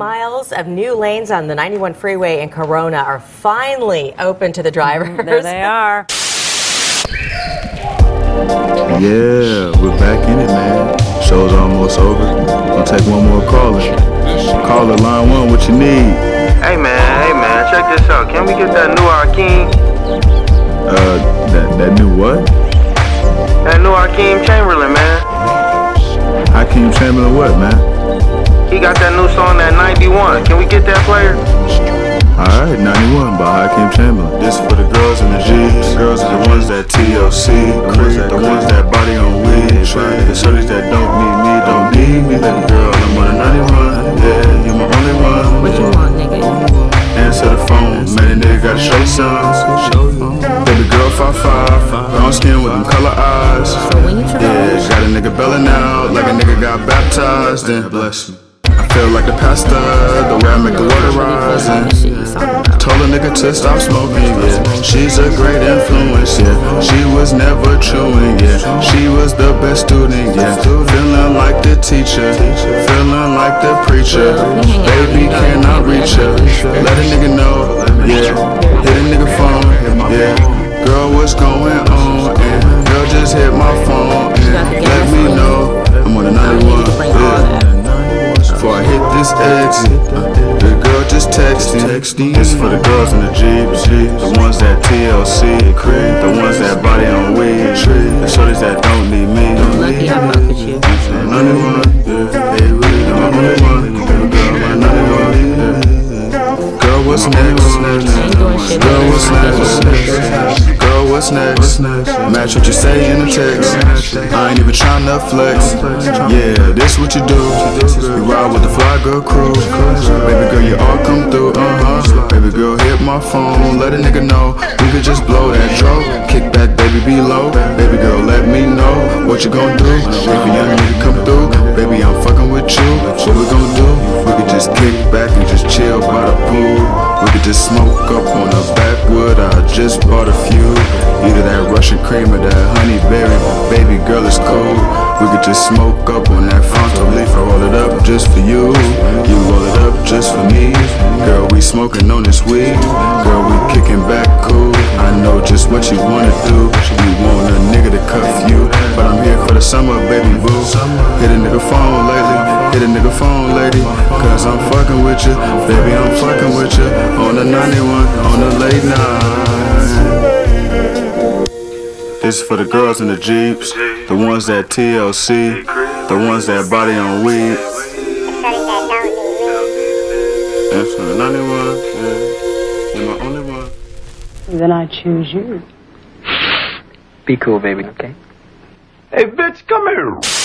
8 miles of new lanes on the 91 freeway in Corona are finally open to the drivers. There they are. Yeah, we're back in it, man. Show's almost over. Gonna take one more caller. Caller line one, what you need? Hey man, check this out. Can we get that new Hakeem? That new what? That new Hakeem Chamberlain, man. Hakeem Chamberlain what, man? He got that new song, that 91. Can we get that player? Alright, 91 by Hakeem Chamberlain. This for the girls and the G's. The girls are the ones that TLC, the ones that body on weed. The shorties that don't need me. Baby girl, I'm on a 91. Yeah, you my only one. What you want, nigga? Answer the phone. Man, a nigga gotta show some. Baby girl, 5'5". Brown skin with them color eyes. Yeah, got a nigga belling out like a nigga got baptized. Then bless me. I feel like the pastor, the way I make the water rise. Told a nigga to stop smoking, yeah. She's a great influence, yeah. She was never chewing, yeah. She was the best student, yeah. Feeling like the teacher, feeling like the preacher. Baby cannot reach her, let a nigga know, yeah. Hit a nigga phone, yeah. Girl, what's going on? And girl, just hit my phone, and let me know. I'm on a 91, yeah. Before I hit this exit, the girl just texting. This for the girls in the Jeeps, the ones that TLC, the ones that body on weed, the shorties that don't need me. I'm lucky I fuck with you. I'm 91, yeah. Girl, what's next? Girl, what's next? What's next? Match what you say in the text. I ain't even tryna flex. Yeah, this what you do. You ride with the fly girl crew. Baby girl, you all come through. Baby girl, hit my phone. Let a nigga know we could just blow that drove. Kick back, baby, be low. Baby girl, let me know what you gon' do. If a young nigga come through, baby, I'm fucking with you. What we gon' do? We could just kick back and just chill by the pool. We could just smoke up on the backwood, I just bought a few. Either that Russian cream or that honey berry, baby girl is cold. We could just smoke up on that frontal leaf, I roll it up just for you. You roll it up just for me. Girl, we smoking on this weed. Girl, we kicking back cool. I know just what you wanna do. You want a nigga to cuff you, but I'm here for the summer, baby boo. Hit a nigga phone lately. Hit a nigga phone, lady, cause I'm fucking with you. Baby, I'm fucking with you. On the 91, on the late night. This is for the girls in the Jeeps, the ones that TLC, the ones that body on weed. That's for the 91, yeah. You're my only one. Then I choose you. Be cool, baby, okay? Hey, bitch, come here!